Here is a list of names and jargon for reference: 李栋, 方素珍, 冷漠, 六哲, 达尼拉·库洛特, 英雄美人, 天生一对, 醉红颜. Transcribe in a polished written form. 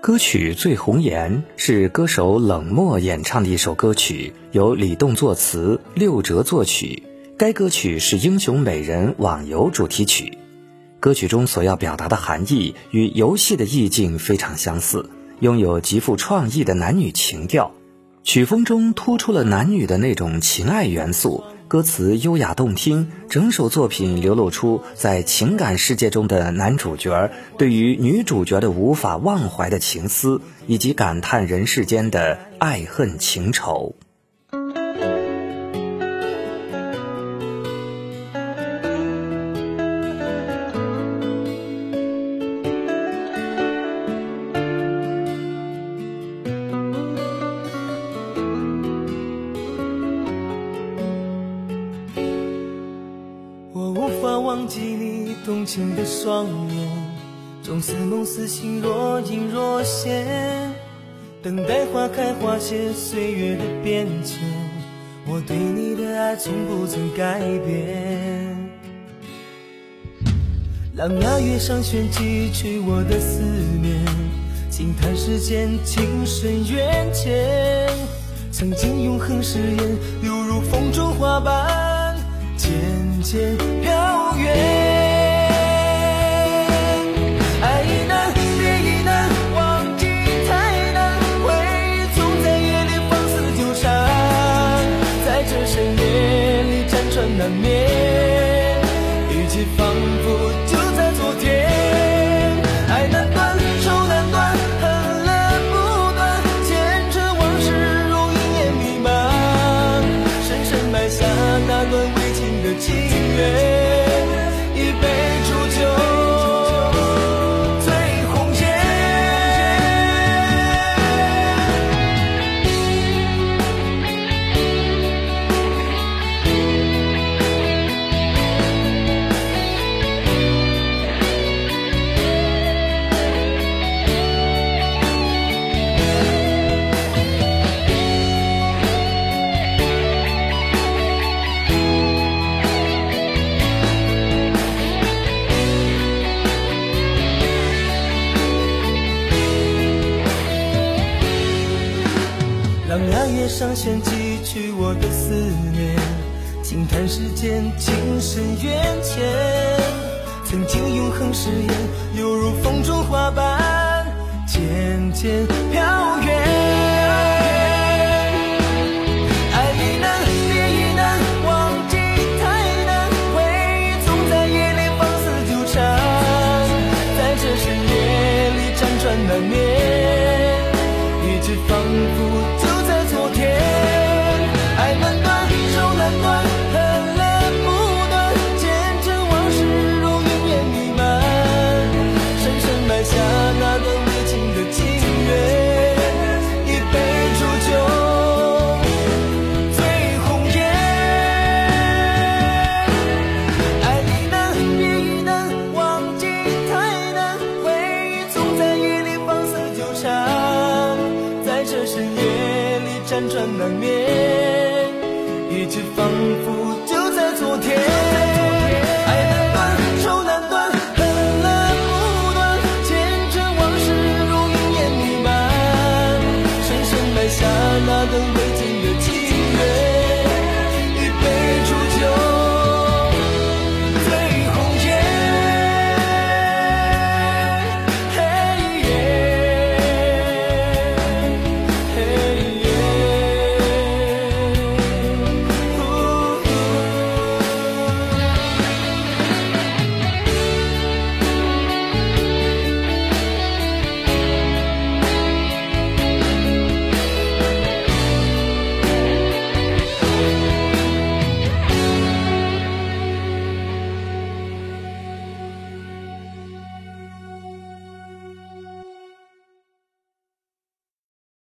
歌曲《醉红颜》是歌手冷漠演唱的一首歌曲，由李栋作词，六哲作曲。该歌曲是《英雄美人》网游主题曲。歌曲中所要表达的含义与游戏的意境非常相似，拥有极富创意的男女情调。曲风中突出了男女的那种情爱元素，歌词优雅动听，整首作品流露出在情感世界中的男主角对于女主角的无法忘怀的情思，以及感叹人世间的爱恨情仇。忘记你动情的双眼，总似梦似醒，若隐若现，等待花开花谢，岁月的变迁，我对你的爱从不曾改变。让那月上弦寄去我的思念，轻叹世间情深缘浅，曾经永恒誓言犹如风中花瓣渐渐飘。爱难，别亦难，忘记太难，回忆总在夜里放肆纠缠，在这深夜里辗转难眠，一切仿佛就在昨天。爱难断，愁难断，恨了不断，前尘往事如云烟弥漫，深深埋下那段未尽的情缘。让那月上弦寄去我的思念，轻叹世间情深缘浅，曾经永恒誓言犹如风中花瓣渐渐飘远。爱亦难，别亦难，忘记太难，回忆总在夜里放肆纠缠，在这深夜里辗转难眠，一直仿佛就爱难断，愁难断，恨了不断，前尘往事如云烟弥漫，深深埋下那段未尽的情缘，一杯浊酒醉红颜。爱亦难，别亦难，忘记太难，回忆总在夜里放肆纠缠，在这深夜里辗转难眠。仿佛